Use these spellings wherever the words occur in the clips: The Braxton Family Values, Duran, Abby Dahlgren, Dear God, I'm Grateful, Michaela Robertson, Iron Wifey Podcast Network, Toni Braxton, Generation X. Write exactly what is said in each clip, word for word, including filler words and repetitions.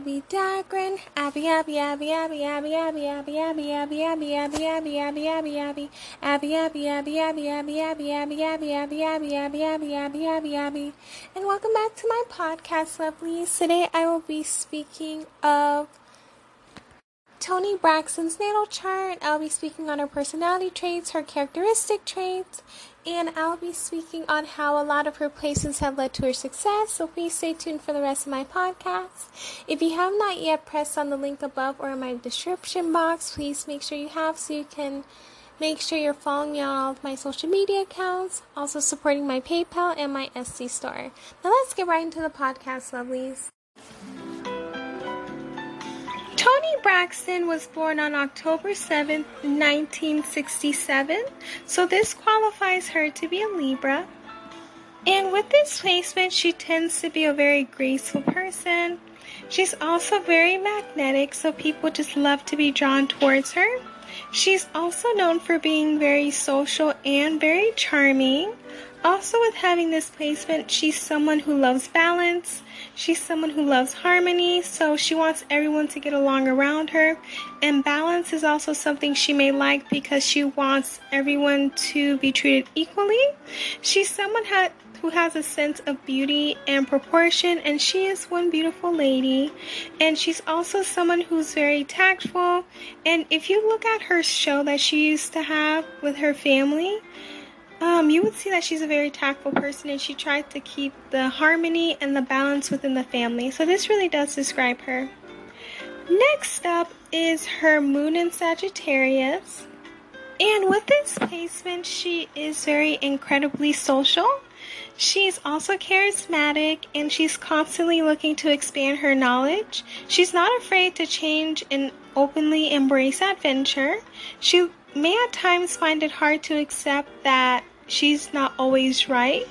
Abby Dahlgren. Abby, Abby, Abby, Abby, Abby, Abby, Abby, Abby, Abby, Abby, Abby, Abby, Abby, Abby, Abby, Abby, Abby, Abby, Abby, Abby, Abby, Abby, Abby, Abby, Abby, Abby, Abby, Abby, Abby, Abby. And welcome back to my podcast, lovelies. Today I will be speaking of Toni Braxton's natal chart. I'll be speaking on her personality traits, her characteristic traits, and I'll be speaking on how a lot of her placements have led to her success, so please stay tuned for the rest of my podcast. If you have not yet pressed on the link above or in my description box, please make sure you have so you can make sure you're following me on all of my social media accounts, also supporting my PayPal and my Etsy store. Now let's get right into the podcast, lovelies. Toni Braxton was born on October seventh, nineteen sixty-seven, so this qualifies her to be a Libra. And with this placement, she tends to be a very graceful person. She's also very magnetic, so people just love to be drawn towards her. She's also known for being very social and very charming. Also, with having this placement, she's someone who loves balance. She's someone who loves harmony, so she wants everyone to get along around her. And balance is also something she may like because she wants everyone to be treated equally. She's someone ha- who has a sense of beauty and proportion, and she is one beautiful lady. And she's also someone who's very tactful. And if you look at her show that she used to have with her family, Um, you would see that she's a very tactful person, and she tried to keep the harmony and the balance within the family. So this really does describe her. Next up is her moon in Sagittarius. And with this placement, she is very incredibly social. She's also charismatic, and she's constantly looking to expand her knowledge. She's not afraid to change and openly embrace adventure. She may at times find it hard to accept that she's not always right.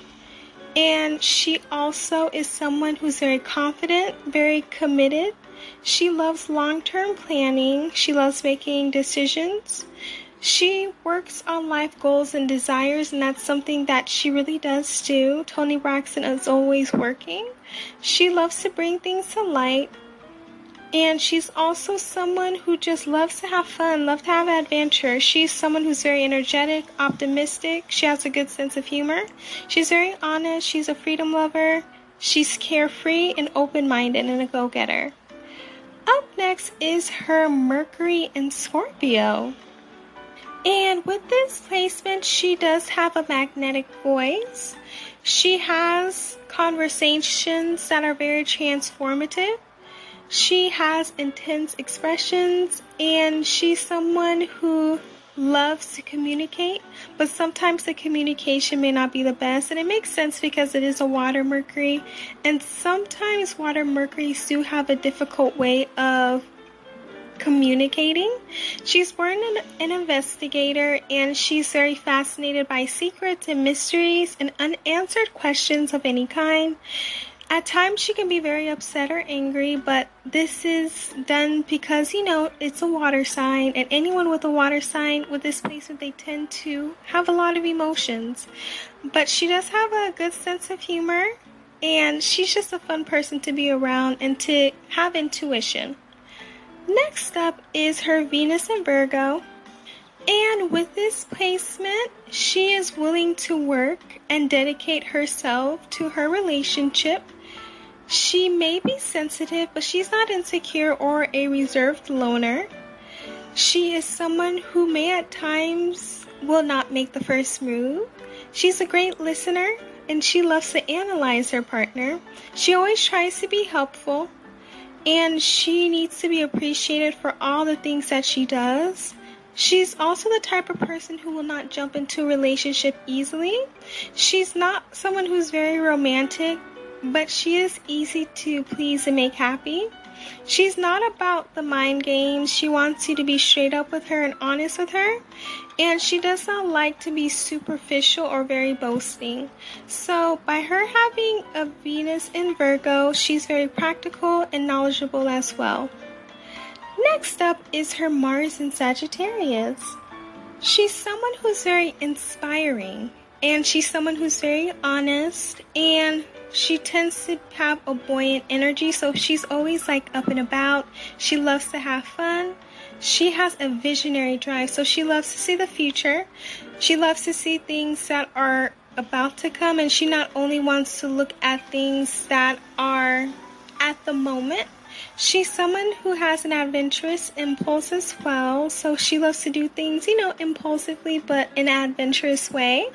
And she also is someone who's very confident, very committed. She loves long-term planning. She loves making decisions. She works on life goals and desires, and that's something that she really does do. Toni Braxton is always working. She loves to bring things to light. And she's also someone who just loves to have fun, loves to have adventure. She's someone who's very energetic, optimistic. She has a good sense of humor. She's very honest. She's a freedom lover. She's carefree and open-minded and a go-getter. Up next is her Mercury in Scorpio. And with this placement, she does have a magnetic voice. She has conversations that are very transformative. She has intense expressions, and she's someone who loves to communicate, but sometimes the communication may not be the best, and it makes sense because it is a water Mercury, and sometimes water Mercurys do have a difficult way of communicating. She's born an, an investigator, and she's very fascinated by secrets and mysteries and unanswered questions of any kind. At times, she can be very upset or angry, but this is done because, you know, it's a water sign, and anyone with a water sign with this placement, they tend to have a lot of emotions. But she does have a good sense of humor, and she's just a fun person to be around and to have intuition. Next up is her Venus in Virgo. And with this placement, she is willing to work and dedicate herself to her relationship. She may be sensitive, but she's not insecure or a reserved loner. She is someone who may at times will not make the first move. She's a great listener, and she loves to analyze her partner. She always tries to be helpful, and she needs to be appreciated for all the things that she does. She's also the type of person who will not jump into a relationship easily. She's not someone who's very romantic, but she is easy to please and make happy. She's not about the mind games. She wants you to be straight up with her and honest with her. And she does not like to be superficial or very boasting. So by her having a Venus in Virgo, she's very practical and knowledgeable as well. Next up is her Mars in Sagittarius. She's someone who's very inspiring, and she's someone who's very honest, and she tends to have a buoyant energy, so she's always like up and about. She loves to have fun. She has a visionary drive, so she loves to see the future. She loves to see things that are about to come, and she not only wants to look at things that are at the moment. She's someone who has an adventurous impulse as well, so she loves to do things, you know, impulsively, but in an adventurous way.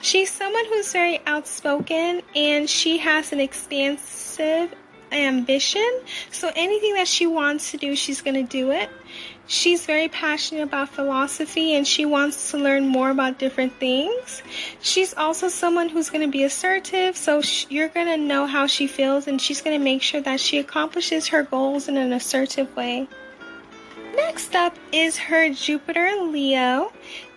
She's someone who's very outspoken, and she has an expansive ambition, so anything that she wants to do, she's going to do it. She's very passionate about philosophy, and she wants to learn more about different things. She's also someone who's going to be assertive, so sh- you're going to know how she feels, and she's going to make sure that she accomplishes her goals in an assertive way. Next up is her Jupiter Leo,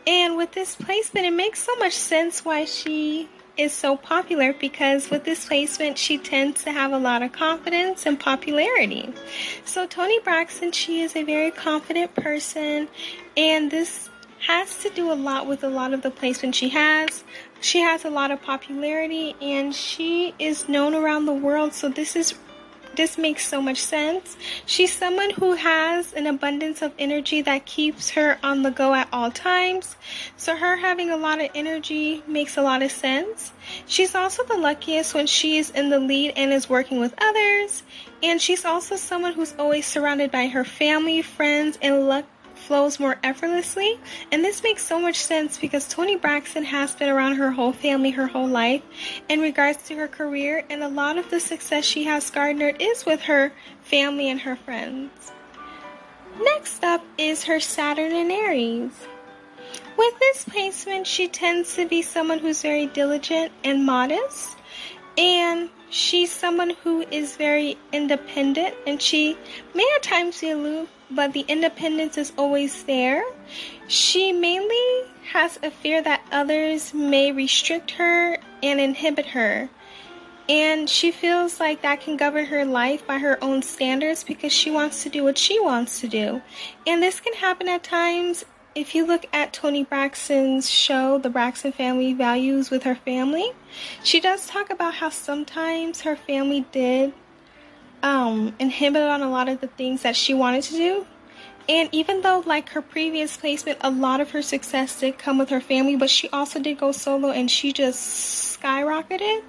and with this placement, it makes so much sense why she is so popular, because with this placement she tends to have a lot of confidence and popularity. So Toni Braxton, she is a very confident person, and this has to do a lot with a lot of the placement she has. She has a lot of popularity, and she is known around the world, so this is this makes so much sense. She's someone who has an abundance of energy that keeps her on the go at all times. So her having a lot of energy makes a lot of sense. She's also the luckiest when she is in the lead and is working with others. And she's also someone who's always surrounded by her family, friends, and luck flows more effortlessly. And this makes so much sense because Toni Braxton has been around her whole family her whole life in regards to her career, and a lot of the success she has garnered is with her family and her friends. Next up is her Saturn in Aries. With this placement, she tends to be someone who's very diligent and modest, and she's someone who is very independent, and she may at times be aloof, but the independence is always there. She mainly has a fear that others may restrict her and inhibit her. And she feels like that can govern her life by her own standards because she wants to do what she wants to do. And this can happen at times. If you look at Toni Braxton's show, The Braxton Family Values, with her family, she does talk about how sometimes her family did um, inhibit on a lot of the things that she wanted to do. And even though, like her previous placement, a lot of her success did come with her family, but she also did go solo and she just skyrocketed.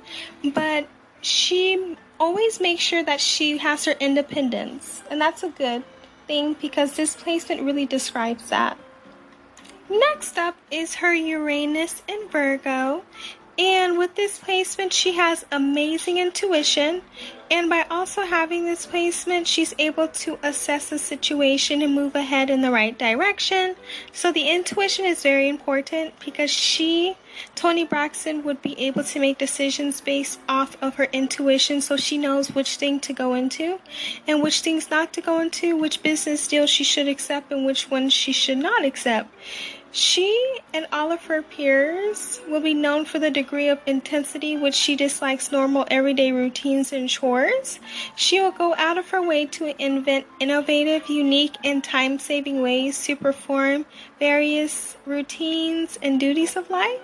But she always makes sure that she has her independence. And that's a good thing because this placement really describes that. Next up is her Uranus in Virgo, and with this placement she has amazing intuition, and by also having this placement she's able to assess a situation and move ahead in the right direction. So the intuition is very important because she, Toni Braxton, would be able to make decisions based off of her intuition, so she knows which thing to go into and which things not to go into, which business deal she should accept and which one she should not accept. She and all of her peers will be known for the degree of intensity which she dislikes normal everyday routines and chores. She will go out of her way to invent innovative, unique, and time-saving ways to perform various routines and duties of life.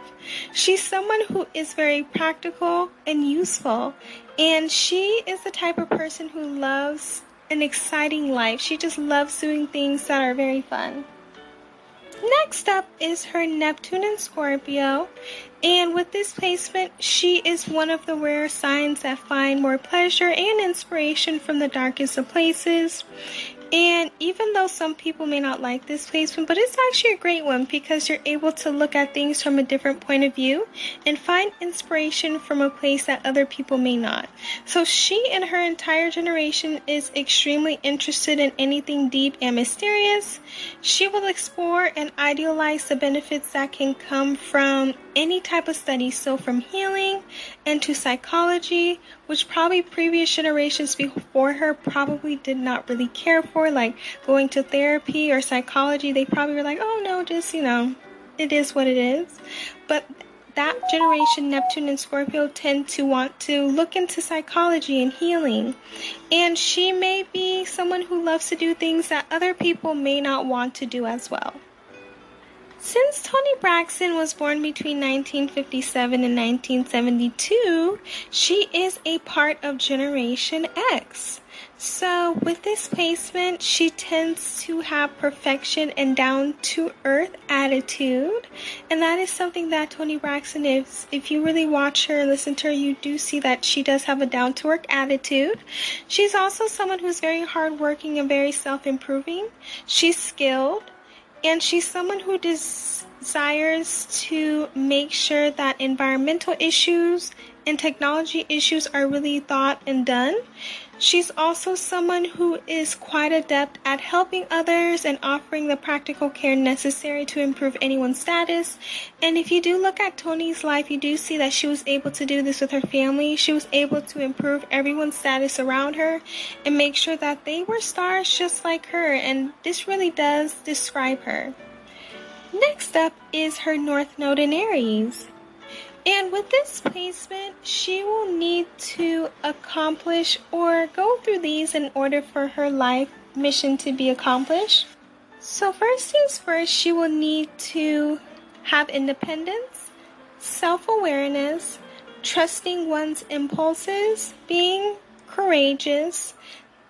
She's someone who is very practical and useful, and she is the type of person who loves an exciting life. She just loves doing things that are very fun. Next up is her Neptune in Scorpio, and with this placement, she is one of the rare signs that find more pleasure and inspiration from the darkest of places. And even though some people may not like this placement, but it's actually a great one because you're able to look at things from a different point of view and find inspiration from a place that other people may not. So she and her entire generation is extremely interested in anything deep and mysterious. She will explore and idealize the benefits that can come from any type of study, so from healing and to psychology, which probably previous generations before her probably did not really care for, like going to therapy or psychology. They probably were like, oh no, just, you know, it is what it is. But that generation, Neptune and Scorpio, tend to want to look into psychology and healing. And she may be someone who loves to do things that other people may not want to do as well. Since Toni Braxton was born between nineteen fifty-seven and nineteen seventy-two, she is a part of Generation X. So with this placement, she tends to have perfection and down-to-earth attitude. And that is something that Toni Braxton is. If you really watch her and listen to her, you do see that she does have a down-to-earth attitude. She's also someone who's very hardworking and very self-improving. She's skilled. And she's someone who des- desires to make sure that environmental issues and technology issues are really thought and done. She's also someone who is quite adept at helping others and offering the practical care necessary to improve anyone's status. And if you do look at Toni's life, you do see that she was able to do this with her family. She was able to improve everyone's status around her and make sure that they were stars just like her. And this really does describe her. Next up is her North Node in Aries. And with this placement, she will need to accomplish or go through these in order for her life mission to be accomplished. So first things first, she will need to have independence, self-awareness, trusting one's impulses, being courageous,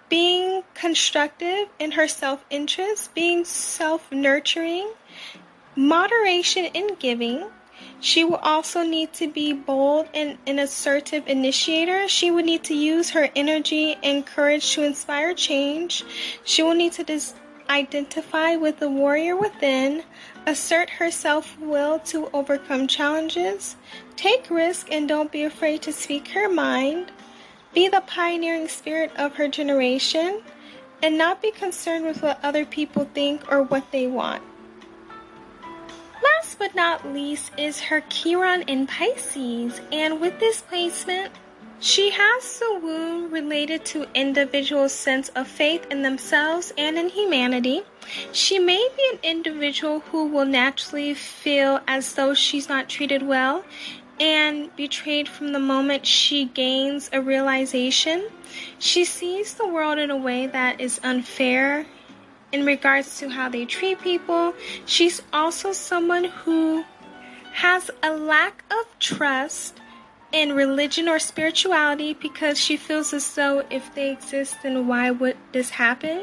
being constructive in her self-interest, being self-nurturing, moderation in giving. She will also need to be bold and an assertive initiator. She will need to use her energy and courage to inspire change. She will need to dis- identify with the warrior within, assert her self-will to overcome challenges, take risks and don't be afraid to speak her mind, be the pioneering spirit of her generation, and not be concerned with what other people think or what they want. Last but not least is her Chiron in Pisces, and with this placement, she has a wound related to individuals' sense of faith in themselves and in humanity. She may be an individual who will naturally feel as though she's not treated well and betrayed from the moment she gains a realization. She sees the world in a way that is unfair in regards to how they treat people. She's also someone who has a lack of trust in religion or spirituality because she feels as though if they exist, then why would this happen?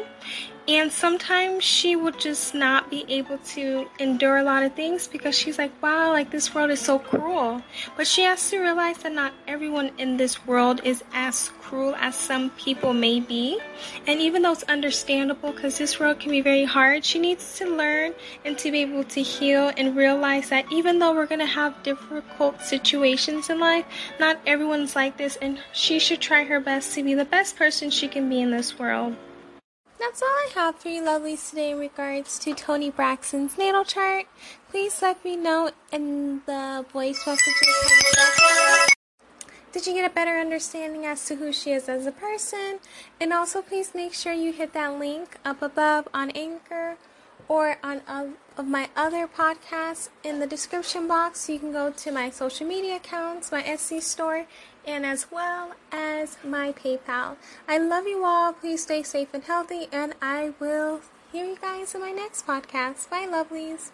And sometimes she will just not be able to endure a lot of things because she's like, wow, like this world is so cruel. But she has to realize that not everyone in this world is as cruel as some people may be. And even though it's understandable because this world can be very hard, she needs to learn and to be able to heal and realize that even though we're going to have difficult situations in life, not everyone's like this. And she should try her best to be the best person she can be in this world. That's all I have for you lovelies today in regards to Toni Braxton's natal chart. Please let me know in the voice messages. Did you get a better understanding as to who she is as a person? And also please make sure you hit that link up above on Anchor or on uh, of my other podcasts in the description box. You can go to my social media accounts, my Etsy store, and as well as my PayPal. I love you all. Please stay safe and healthy, and I will hear you guys in my next podcast. Bye, lovelies.